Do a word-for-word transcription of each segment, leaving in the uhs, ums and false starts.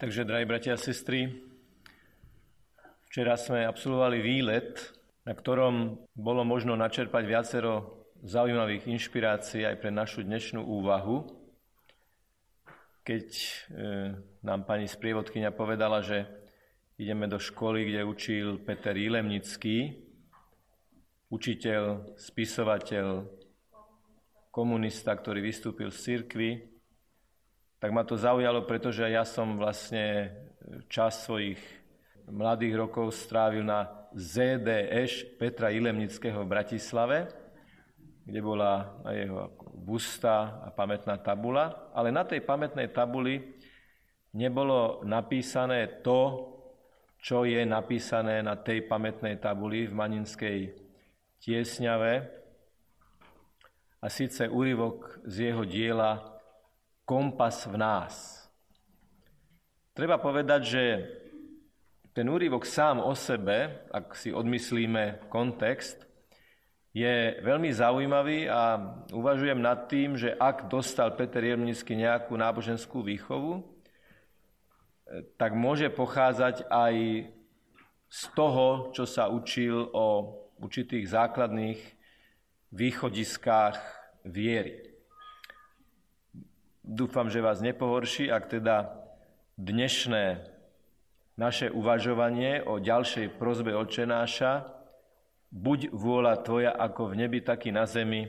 Takže, drahí bratia a sestry, včera sme absolvovali výlet, na ktorom bolo možno načerpať viacero zaujímavých inšpirácií aj pre našu dnešnú úvahu. Keď e, nám pani sprievodkyňa povedala, že ideme do školy, kde učil Peter Jilemnický, učiteľ, spisovateľ, komunista, ktorý vystúpil z cirkvi, tak ma to zaujalo, pretože ja som vlastne čas svojich mladých rokov strávil na zet dé eš Petra Jilemnického v Bratislave, kde bola aj jeho busta a pamätná tabula, ale na tej pamätnej tabuli nebolo napísané to, čo je napísané na tej pamätnej tabuli v Maninskej tiesňave, a síce úryvok z jeho diela Kompas v nás. Treba povedať, že ten úryvok sám o sebe, ak si odmyslíme kontext, je veľmi zaujímavý a uvažujem nad tým, že ak dostal Peter Jilemnický nejakú náboženskú výchovu, tak môže pochádzať aj z toho, čo sa učil o určitých základných východiskách viery. Dúfam, že vás nepohorší, ak teda dnešné naše uvažovanie o ďalšej prosbe Otčenáša buď vôľa tvoja ako v nebi, tak i na zemi,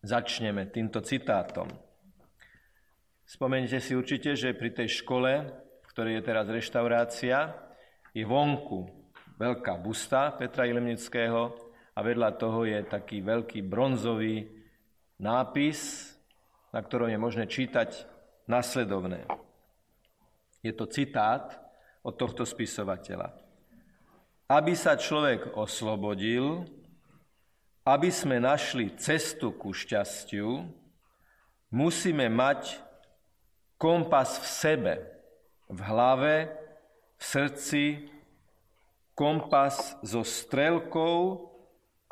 začneme týmto citátom. Spomeňte si určite, že pri tej škole, v ktorej je teraz reštaurácia, je vonku veľká busta Petra Jilemnického, a vedľa toho je taký veľký bronzový nápis, na ktorom je možné čítať nasledovné. Je to citát od tohto spisovateľa. Aby sa človek oslobodil, aby sme našli cestu ku šťastiu, musíme mať kompas v sebe, v hlave, v srdci, kompas so strelkou,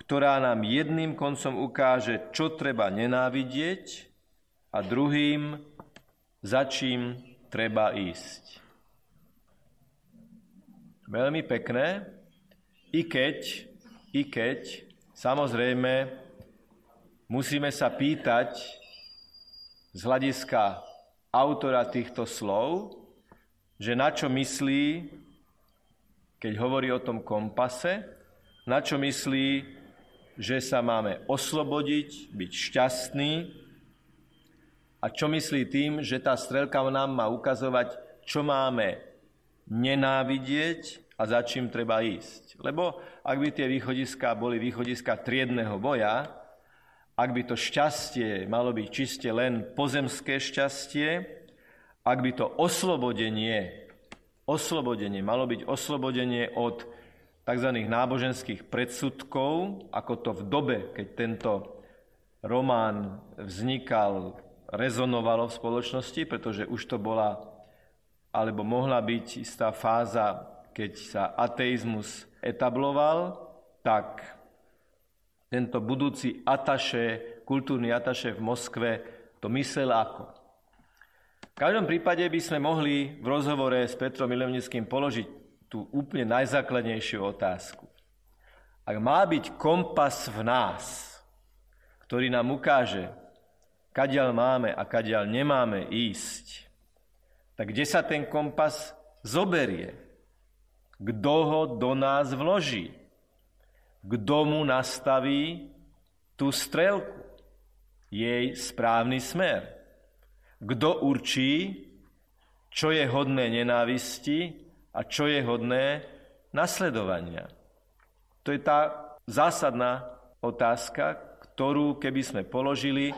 ktorá nám jedným koncom ukáže, čo treba nenávidieť a druhým, za čím treba ísť. Veľmi pekné, i keď, i keď, samozrejme, musíme sa pýtať z hľadiska autora týchto slov, že na čo myslí, keď hovorí o tom kompase, na čo myslí, že sa máme oslobodiť, byť šťastný. A čo myslí tým, že tá strelka nám má ukazovať, čo máme nenávidieť a za čím treba ísť. Lebo ak by tie východiská boli východiská triedného boja, ak by to šťastie malo byť čiste len pozemské šťastie, ak by to oslobodenie, oslobodenie malo byť oslobodenie od tzv. Náboženských predsudkov, ako to v dobe, keď tento román vznikal, rezonovalo v spoločnosti, pretože už to bola, alebo mohla byť istá fáza, keď sa ateizmus etabloval, tak tento budúci ataše, kultúrny ataše v Moskve to myslel ako. V každom prípade by sme mohli v rozhovore s Petrom Jilemnickým položiť tú úplne najzákladnejšiu otázku. Ak má byť kompas v nás, ktorý nám ukáže, kadiaľ máme a kadiaľ nemáme ísť, tak kde sa ten kompas zoberie? Kto ho do nás vloží? Kto mu nastaví tú strelku? Jej správny smer? Kto určí, čo je hodné nenávisti a čo je hodné nasledovania? To je tá zásadná otázka, ktorú keby sme položili,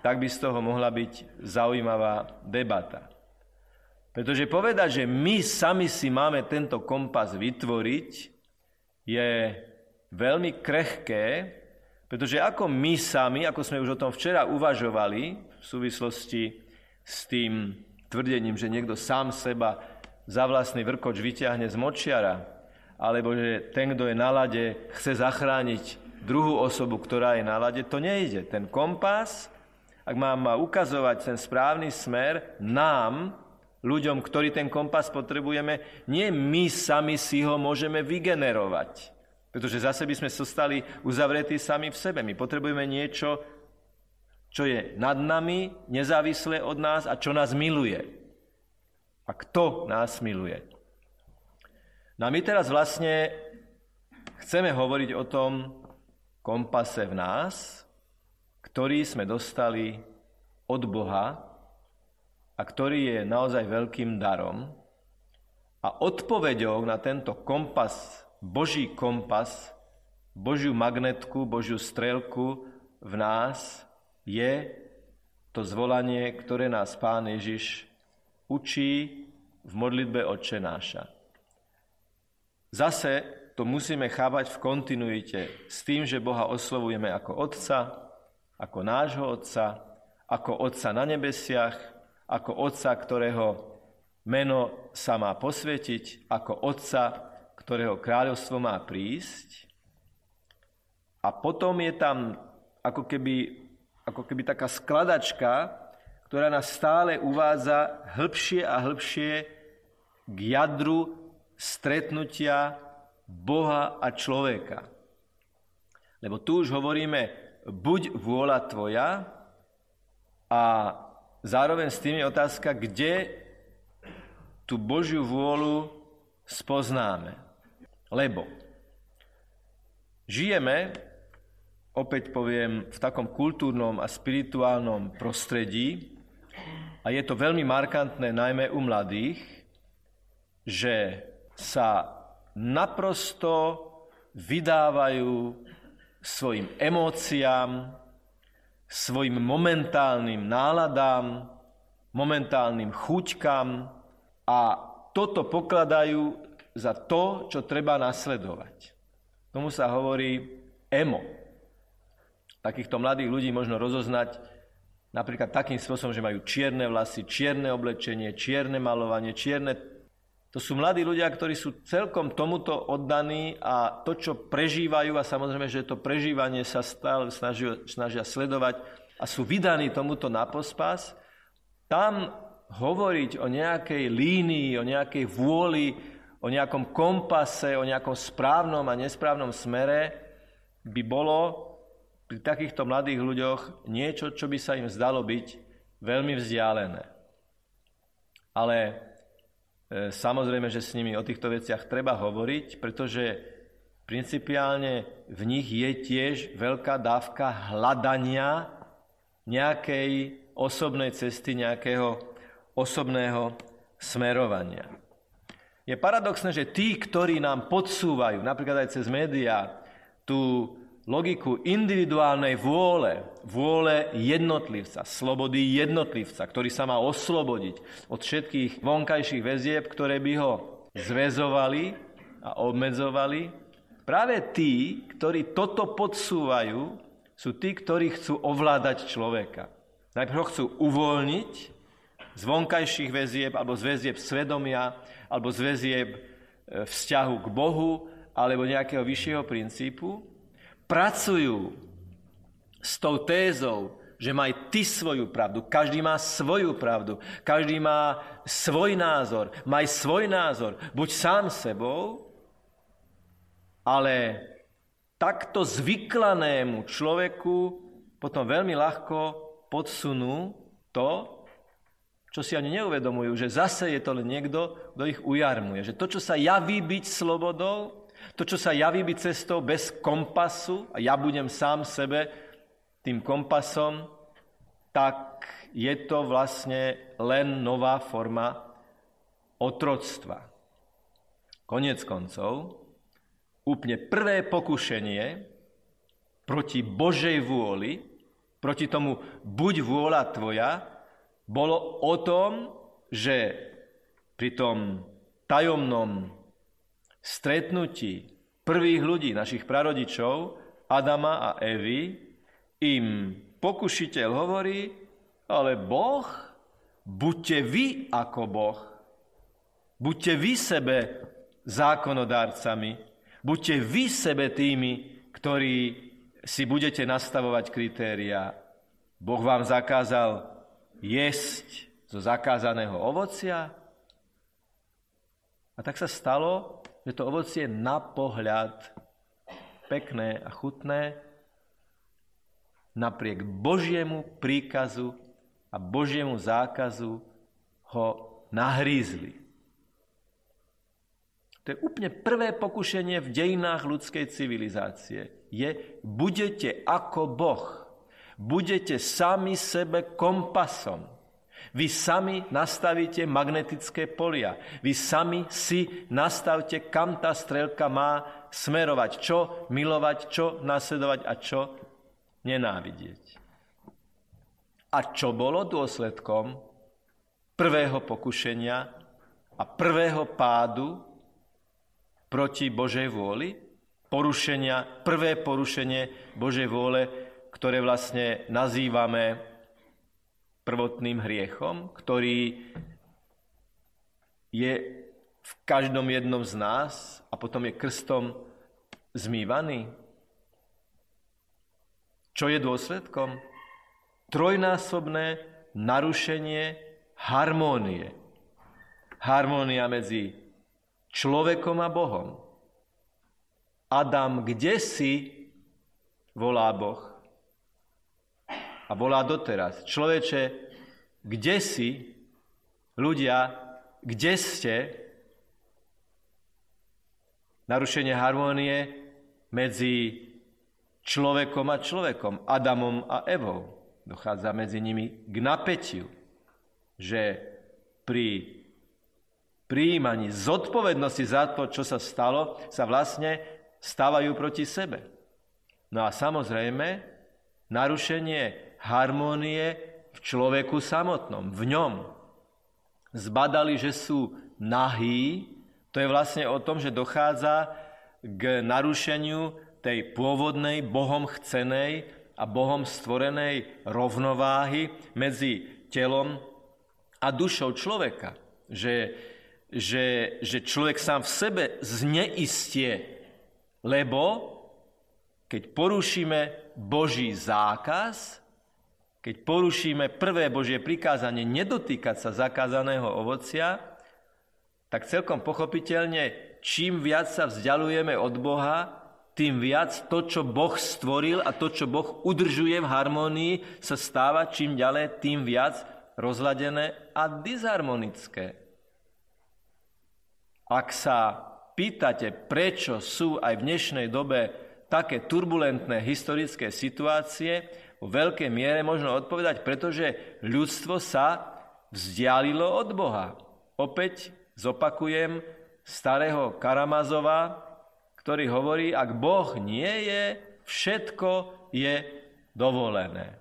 tak by z toho mohla byť zaujímavá debata. Pretože povedať, že my sami si máme tento kompas vytvoriť, je veľmi krehké, pretože ako my sami, ako sme už o tom včera uvažovali v súvislosti s tým tvrdením, že niekto sám seba za vlastný vrkoč vyťahne z močiara, alebo že ten, kto je na lade, chce zachrániť druhú osobu, ktorá je na lade, to nejde. Ten kompas, ak má ukazovať ten správny smer nám, ľuďom, ktorí ten kompas potrebujeme, nie my sami si ho môžeme vygenerovať. Pretože zase by sme zostali uzavretí sami v sebe. My potrebujeme niečo, čo je nad nami, nezávislé od nás a čo nás miluje. A kto nás miluje? No a my teraz vlastne chceme hovoriť o tom kompase v nás, ktorý sme dostali od Boha a ktorý je naozaj veľkým darom. A odpoveďou na tento kompas, Boží kompas, Božiu magnetku, Božiu strelku v nás je to zvolanie, ktoré nás Pán Ježiš učí v modlitbe Otčenáša. Zase to musíme chápať v kontinuite s tým, že Boha oslovujeme ako Otca, ako nášho Otca, ako Otca na nebesiach, ako Otca, ktorého meno sa má posvetiť, ako Otca, ktorého kráľovstvo má prísť. A potom je tam ako keby ako keby taká skladačka, ktorá nás stále uvádza hĺbšie a hĺbšie k jadru stretnutia Boha a človeka. Lebo tu už hovoríme, buď vôľa tvoja, a zároveň s tým je otázka, kde tú Božiu vôľu spoznáme. Lebo žijeme, opäť poviem, v takom kultúrnom a spirituálnom prostredí, a je to veľmi markantné najmä u mladých, že sa naprosto vydávajú svojim emóciám, svojim momentálnym náladám, momentálnym chuťkám, a toto pokladajú za to, čo treba nasledovať. Tomu sa hovorí emo. Takýchto mladých ľudí možno rozoznať napríklad takým spôsobom, že majú čierne vlasy, čierne oblečenie, čierne malovanie, čierne... To sú mladí ľudia, ktorí sú celkom tomuto oddaní a to, čo prežívajú, a samozrejme, že to prežívanie sa stále snažia, snažia sledovať a sú vydaní tomuto na pospas, tam hovoriť o nejakej línii, o nejakej vôli, o nejakom kompase, o nejakom správnom a nesprávnom smere by bolo pri takýchto mladých ľuďoch niečo, čo by sa im zdalo byť veľmi vzdialené. Ale e, samozrejme, že s nimi o týchto veciach treba hovoriť, pretože principiálne v nich je tiež veľká dávka hľadania nejakej osobnej cesty, nejakého osobného smerovania. Je paradoxné, že tí, ktorí nám podsúvajú, napríklad aj cez médiá, tú logiku individuálnej vôle, vôle jednotlivca, slobody jednotlivca, ktorý sa má oslobodiť od všetkých vonkajších väzieb, ktoré by ho zväzovali a obmedzovali. Práve tí, ktorí toto podsúvajú, sú tí, ktorí chcú ovládať človeka. Najprv chcú uvoľniť z vonkajších väzieb, alebo z väzieb svedomia, alebo z väzieb vzťahu k Bohu, alebo nejakého vyššieho princípu. Pracujú s tou tézou, že maj ty svoju pravdu, každý má svoju pravdu, každý má svoj názor, maj svoj názor, buď sám sebou, ale takto zvyklanému človeku potom veľmi ľahko podsunú to, čo si ani neuvedomujú, že zase je to len niekto, kto ich ujarmuje, že to, čo sa javí byť slobodou, to, čo sa javí byť cestou bez kompasu, a ja budem sám sebe tým kompasom, tak je to vlastne len nová forma otroctva. Koniec koncov, úplne prvé pokušenie proti Božej vôli, proti tomu buď vôľa tvoja, bolo o tom, že pri tom tajomnom stretnutí prvých ľudí, našich prarodičov, Adama a Evy, im pokušiteľ hovorí, ale Boh, buďte vy ako Boh. Buďte vy sebe zákonodárcami. Buďte vy sebe tými, ktorí si budete nastavovať kritériá. Boh vám zakázal jesť zo zakázaného ovocia. A tak sa stalo, že to ovocie na pohľad pekné a chutné, napriek Božiemu príkazu a Božiemu zákazu ho nahrízli. To je úplne prvé pokušenie v dejinách ľudskej civilizácie. Je, budete ako Boh. Budete sami sebe kompasom. Vy sami nastavíte magnetické polia. Vy sami si nastavte, kam tá strelka má smerovať. Čo milovať, čo nasledovať a čo nenávidieť. A čo bolo dôsledkom prvého pokušenia a prvého pádu proti Božej vôli? Porušenia, prvé porušenie Božej vôle, ktoré vlastne nazývame prvotným hriechom, ktorý je v každom jednom z nás a potom je krstom zmývaný. Čo je dôsledkom? Trojnásobné narušenie harmónie. Harmónia medzi človekom a Bohom. Adam, kde si, volá Boh. A volá doteraz. Človeče, kde si, ľudia, kde ste? Narušenie harmónie medzi človekom a človekom, Adamom a Evou. Dochádza medzi nimi k napätiu, že pri prijímaní zodpovednosti za to, čo sa stalo, sa vlastne stávajú proti sebe. No a samozrejme, narušenie harmónie v človeku samotnom, v ňom. Zbadali, že sú nahí, to je vlastne o tom, že dochádza k narušeniu tej pôvodnej, Bohom chcenej a Bohom stvorenej rovnováhy medzi telom a dušou človeka. Že, že, že človek sám v sebe zneistie, lebo keď porušíme Boží zákaz, keď porušíme prvé Božie prikázanie nedotýkať sa zakázaného ovocia, tak celkom pochopiteľne, čím viac sa vzdialujeme od Boha, tým viac to, čo Boh stvoril a to, čo Boh udržuje v harmonii, sa stáva čím ďalej, tým viac rozladené a disharmonické. Ak sa pýtate, prečo sú aj v dnešnej dobe také turbulentné historické situácie, v veľkej miere možno odpovedať, pretože ľudstvo sa vzdialilo od Boha. Opäť zopakujem starého Karamazova, ktorý hovorí, ak Boh nie je, všetko je dovolené.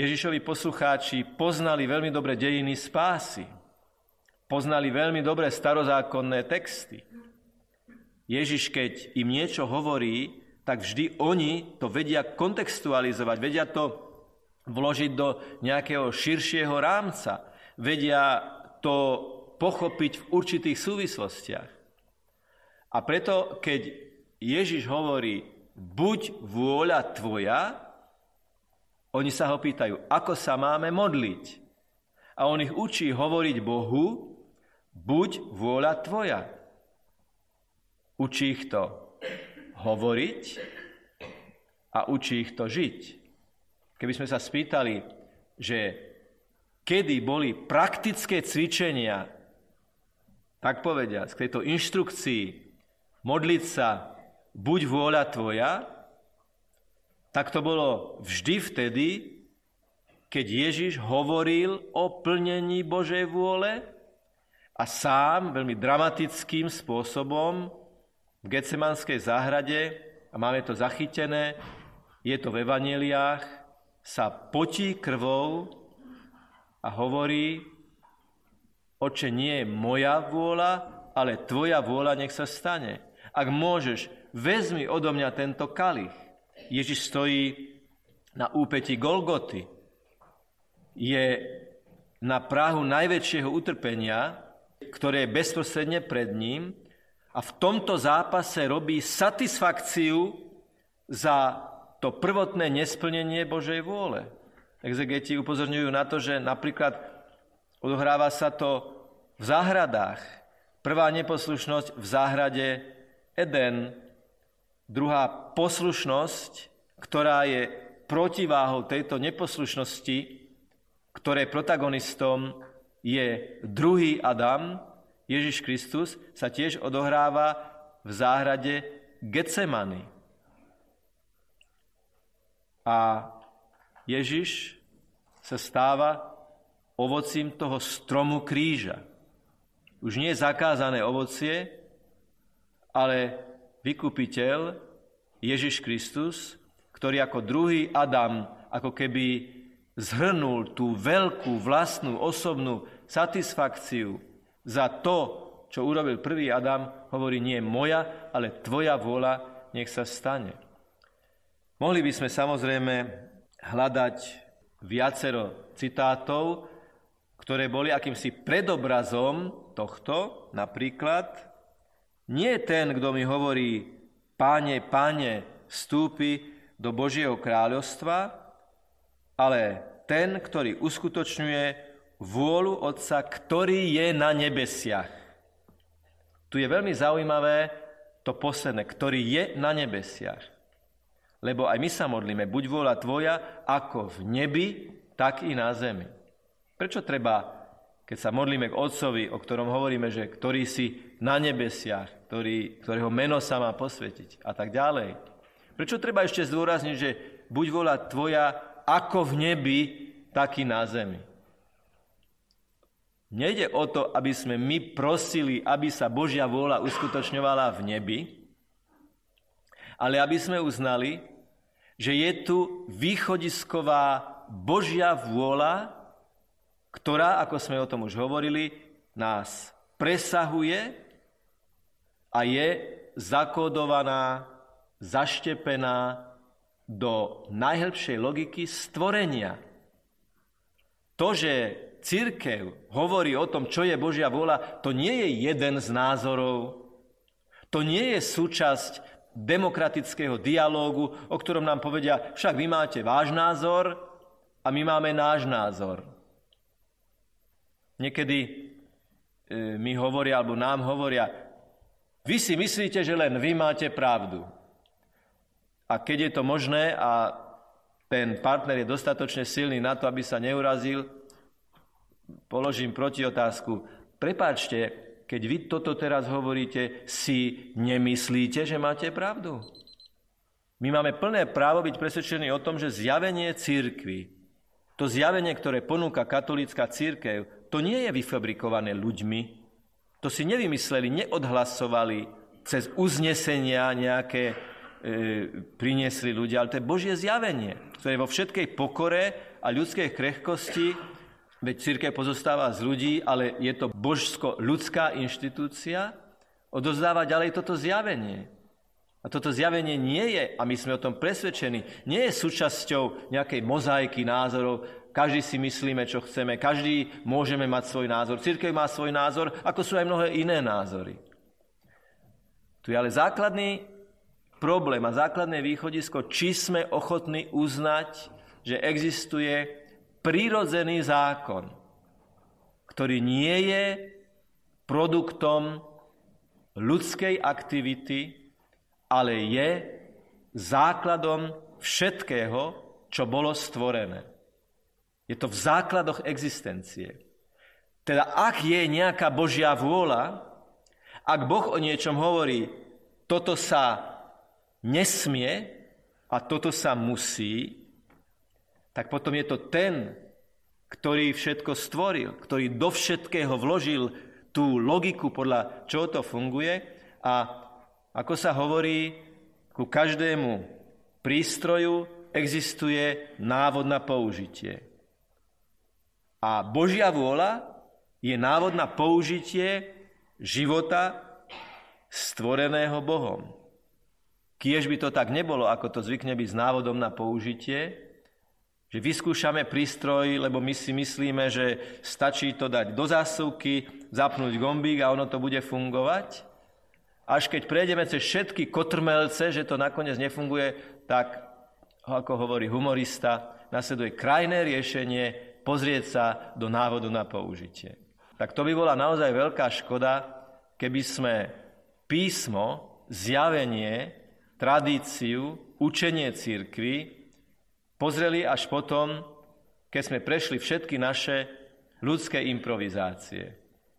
Ježišovi poslucháči poznali veľmi dobre dejiny spásy. Poznali veľmi dobre starozákonné texty. Ježiš, keď im niečo hovorí, tak vždy oni to vedia kontextualizovať, vedia to vložiť do nejakého širšieho rámca, vedia to pochopiť v určitých súvislostiach. A preto, keď Ježiš hovorí, buď vôľa tvoja, oni sa ho pýtajú, ako sa máme modliť. A on ich učí hovoriť Bohu, buď vôľa tvoja. Učí ich to hovoriť a učí ich to žiť. Keby sme sa spýtali, že kedy boli praktické cvičenia, tak povediac, k tejto inštrukcii modliť sa, buď vôľa tvoja, tak to bolo vždy vtedy, keď Ježiš hovoril o plnení Božej vôle a sám veľmi dramatickým spôsobom v Getsemanskej záhrade, a máme to zachytené, je to v evanjeliách, sa potí krvou a hovorí, Oče, nie je moja vôľa, ale tvoja vôľa nech sa stane. Ak môžeš, vezmi odo mňa tento kalich. Ježiš stojí na úpetí Golgoty. Je na prahu najväčšieho utrpenia, ktoré je bezprostredne pred ním a v tomto zápase robí satisfakciu za to prvotné nesplnenie Božej vôle. Exegeti upozorňujú na to, že napríklad odohráva sa to v záhradách. Prvá neposlušnosť v záhrade Eden, druhá poslušnosť, ktorá je protiváhou tejto neposlušnosti, ktorej protagonistom je druhý Adam, Ježiš Kristus, sa tiež odohráva v záhrade Getsemany. A Ježiš sa stáva ovocím toho stromu kríža. Už nie zakázané ovocie, ale vykupiteľ Ježiš Kristus, ktorý ako druhý Adam ako keby zhrnul tú veľkú vlastnú osobnú satisfakciu za to, čo urobil prvý Adam, hovorí nie moja, ale tvoja vôľa nech sa stane. Mohli by sme samozrejme hľadať viacero citátov, ktoré boli akýmsi predobrazom tohto. Napríklad, nie ten, kto mi hovorí, Páne, Páne, vstúpi do Božieho kráľovstva, ale ten, ktorý uskutočňuje vôľu Otca, ktorý je na nebesiach. Tu je veľmi zaujímavé to posledné, ktorý je na nebesiach. Lebo aj my sa modlíme, buď vôľa tvoja, ako v nebi, tak i na zemi. Prečo treba, keď sa modlíme k Otcovi, o ktorom hovoríme, že ktorý si na nebesiach, ktorý, ktorého meno sa má posvetiť a tak ďalej. Prečo treba ešte zdôrazniť, že buď vôľa tvoja, ako v nebi, tak i na zemi. Nejde o to, aby sme my prosili, aby sa Božia vôľa uskutočňovala v nebi, ale aby sme uznali, že je tu východisková Božia vôľa, ktorá, ako sme o tom už hovorili, nás presahuje a je zakódovaná, zaštepená do najhlbšej logiky stvorenia. To, že cirkev hovorí o tom, čo je Božia vôľa, to nie je jeden z názorov, to nie je súčasť demokratického dialógu, o ktorom nám povedia, však vy máte váš názor a my máme náš názor. Niekedy mi hovoria, alebo nám hovoria, vy si myslíte, že len vy máte pravdu. A keď je to možné a ten partner je dostatočne silný na to, aby sa neurazil, položím protiotázku. Prepáčte, keď vy toto teraz hovoríte, si nemyslíte, že máte pravdu? My máme plné právo byť presvedčení o tom, že zjavenie cirkvi, to zjavenie, ktoré ponúka katolícka cirkev, to nie je vyfabrikované ľuďmi. To si nevymysleli, neodhlasovali cez uznesenia nejaké e, priniesli ľudia, ale to je Božie zjavenie, ktoré vo všetkej pokore a ľudskej krehkosti. Veď cirkev pozostáva z ľudí, ale je to božsko-ľudská inštitúcia, odovzdáva ďalej toto zjavenie. A toto zjavenie nie je, a my sme o tom presvedčení, nie je súčasťou nejakej mozaiky názorov. Každý si myslíme, čo chceme, každý môžeme mať svoj názor. Cirkev má svoj názor, ako sú aj mnohé iné názory. Tu je ale základný problém a základné východisko, či sme ochotní uznať, že existuje prirodzený zákon, ktorý nie je produktom ľudskej aktivity, ale je základom všetkého, čo bolo stvorené. Je to v základoch existencie. Teda ak je nejaká Božia vôľa, ak Boh o niečom hovorí, toto sa nesmie a toto sa musí, tak potom je to ten, ktorý všetko stvoril, ktorý do všetkého vložil tú logiku, podľa čoho to funguje. A ako sa hovorí, ku každému prístroju existuje návod na použitie. A Božia vôľa je návod na použitie života stvoreného Bohom. Kiež by to tak nebolo, ako to zvykne byť s návodom na použitie, že vyskúšame prístroj, lebo my si myslíme, že stačí to dať do zásuvky, zapnúť gombík a ono to bude fungovať. Až keď prejdeme cez všetky kotrmelce, že to nakoniec nefunguje, tak, ako hovorí humorista, nasleduje krajné riešenie pozrieť sa do návodu na použitie. Tak to by bola naozaj veľká škoda, keby sme písmo, zjavenie, tradíciu, učenie cirkvi pozreli až potom, keď sme prešli všetky naše ľudské improvizácie.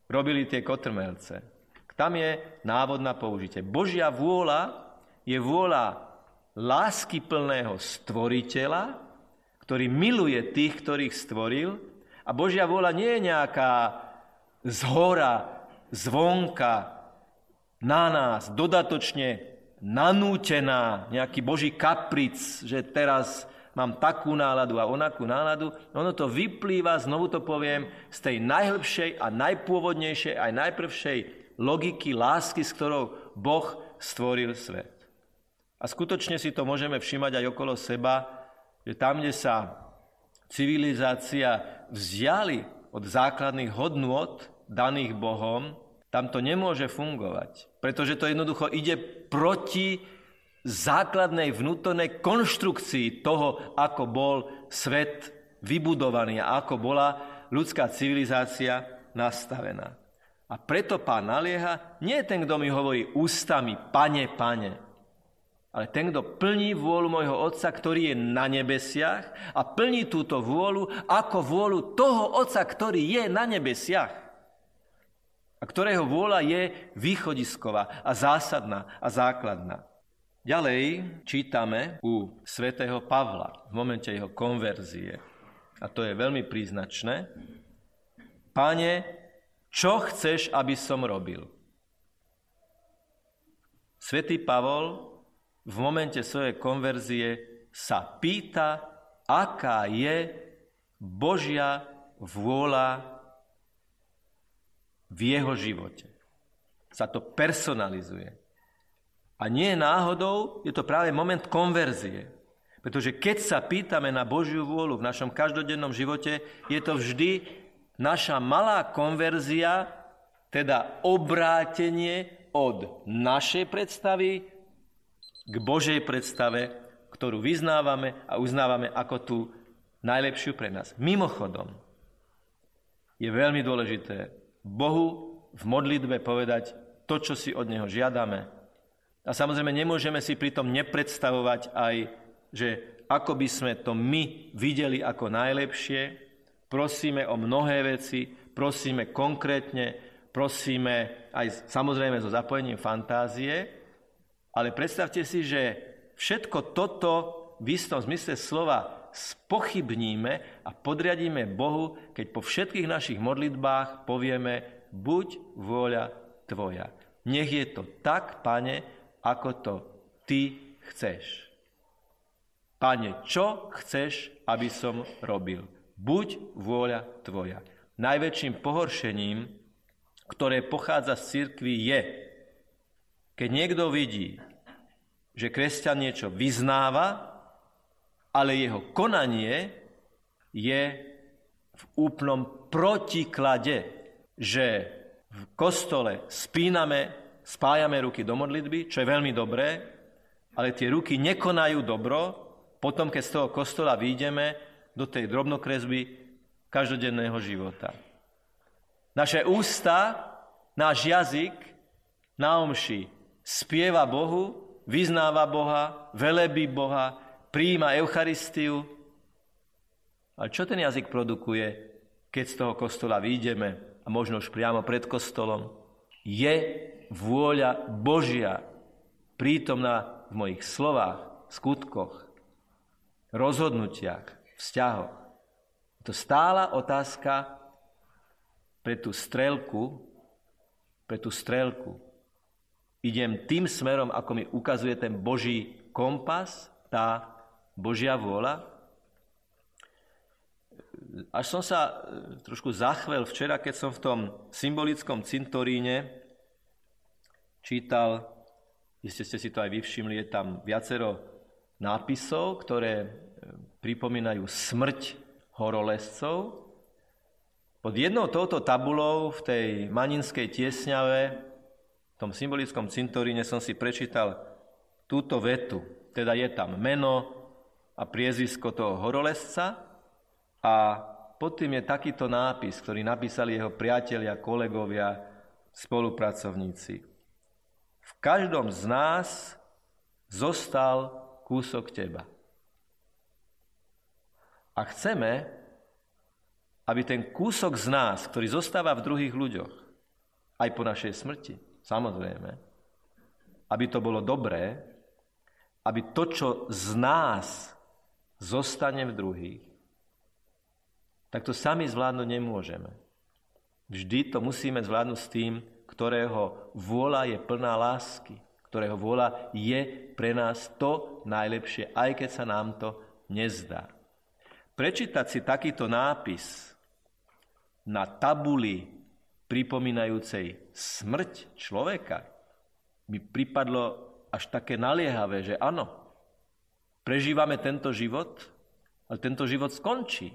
Robili tie kotrmelce. Tam je návod na použitie. Božia vôľa je vôľa láskyplného stvoriteľa, ktorý miluje tých, ktorých stvoril. A Božia vôľa nie je nejaká zhora, zvonka, na nás, dodatočne nanútená, nejaký Boží kapric, že teraz mám takú náladu a onakú náladu. Ono to vyplýva, znovu to poviem, z tej najhlbšej a najpôvodnejšej aj najprvšej logiky lásky, s ktorou Boh stvoril svet. A skutočne si to môžeme všimať aj okolo seba, že tam, kde sa civilizácia vzdiali od základných hodnôt daných Bohom, tam to nemôže fungovať. Pretože to jednoducho ide proti základnej vnútornej konštrukcii toho, ako bol svet vybudovaný a ako bola ľudská civilizácia nastavená. A preto Pán nalieha, nie je ten, kto mi hovorí ústami, pane, pane, ale ten, kto plní vôľu môjho Otca, ktorý je na nebesiach a plní túto vôľu ako vôľu toho Otca, ktorý je na nebesiach a ktorého vôľa je východisková a zásadná a základná. Ďalej čítame u svätého Pavla v momente jeho konverzie. A to je veľmi príznačné. Pane, čo chceš, aby som robil? Svätý Pavol v momente svojej konverzie sa pýta, aká je Božia vôľa v jeho živote. Sa to personalizuje. A nie náhodou je to práve moment konverzie. Pretože keď sa pýtame na Božiu vôľu v našom každodennom živote, je to vždy naša malá konverzia, teda obrátenie od našej predstavy k Božej predstave, ktorú vyznávame a uznávame ako tú najlepšiu pre nás. Mimochodom, je veľmi dôležité Bohu v modlitbe povedať to, čo si od Neho žiadame. A samozrejme nemôžeme si pritom nepredstavovať aj, že ako by sme to my videli ako najlepšie. Prosíme o mnohé veci, prosíme konkrétne, prosíme aj samozrejme so zapojením fantázie, ale predstavte si, že všetko toto v istom zmysle slova spochybníme a podriadíme Bohu, keď po všetkých našich modlitbách povieme buď vôľa tvoja. Nech je to tak, Pane, ako to ty chceš. Pane, čo chceš, aby som robil? Buď vôľa tvoja. Najväčším pohoršením, ktoré pochádza z cirkvi, je, keď niekto vidí, že kresťan niečo vyznáva, ale jeho konanie je v úplnom protiklade, že v kostole spíname, spájame ruky do modlitby, čo je veľmi dobré, ale tie ruky nekonajú dobro, potom keď z toho kostola vyjdeme do tej drobnokresby každodenného života. Naše ústa, náš jazyk na omši spieva Bohu, vyznáva Boha, velebí Boha, prijíma Eucharistiu. Ale čo ten jazyk produkuje, keď z toho kostola vyjdeme a možno už priamo pred kostolom? Je vôľa Božia prítomná v mojich slovách, skutkoch, rozhodnutiach, vzťahoch? Je to stála otázka pre tú strelku, pre tú strelku. Idem tým smerom, ako mi ukazuje ten Boží kompas, tá Božia vôľa. Až som sa trošku zachvel včera, keď som v tom symbolickom cintoríne čítal, iste ste si to aj vyvšimli, je tam viacero nápisov, ktoré pripomínajú smrť horolezcov. Pod jednou touto tabulou v tej Maninskej tiesňave, v tom symbolickom cintoríne som si prečítal túto vetu. Teda je tam meno a priezvisko toho horolezca a pod tým je takýto nápis, ktorý napísali jeho priatelia, kolegovia, spolupracovníci. V každom z nás zostal kúsok teba. A chceme, aby ten kúsok z nás, ktorý zostáva v druhých ľuďoch, aj po našej smrti, samozrejme, aby to bolo dobré, aby to, čo z nás zostane v druhých, tak to sami zvládnuť nemôžeme. Vždy to musíme zvládnuť s tým, ktorého vôľa je plná lásky, ktorého vôľa je pre nás to najlepšie, aj keď sa nám to nezdá. Prečítať si takýto nápis na tabuli pripomínajúcej smrť človeka mi pripadlo až také naliehavé, že áno, prežívame tento život, ale tento život skončí.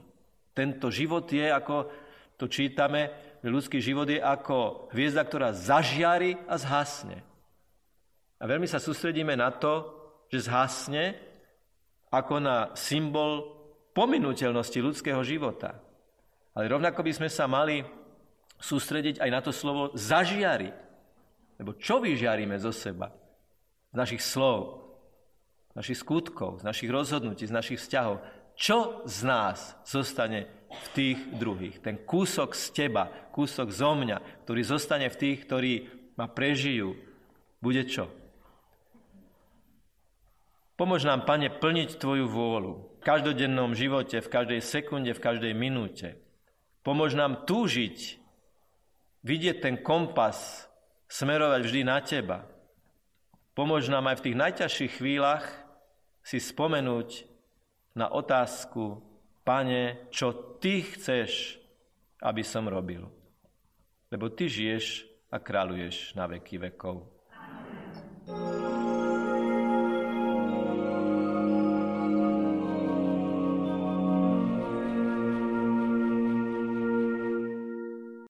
Tento život je, ako to čítame, ľudský život je ako hviezda, ktorá zažiari a zhasne. A veľmi sa sústredíme na to, že zhasne ako na symbol pominuteľnosti ľudského života. Ale rovnako by sme sa mali sústrediť aj na to slovo zažiari. Lebo čo vyžiaríme zo seba? Z našich slov, z našich skutkov, z našich rozhodnutí, z našich vzťahov. Čo z nás zostane v tých druhých? Ten kúsok z teba, kúsok zo mňa, ktorý zostane v tých, ktorí ma prežijú, bude čo? Pomôž nám, Pane, plniť Tvoju vôľu v každodennom živote, v každej sekunde, v každej minúte. Pomôž nám túžiť, vidieť ten kompas, smerovať vždy na Teba. Pomôž nám aj v tých najťažších chvíľach si spomenúť na otázku, Pane, čo Ty chceš, aby som robil? Lebo Ty žiješ a kráľuješ na veky vekov.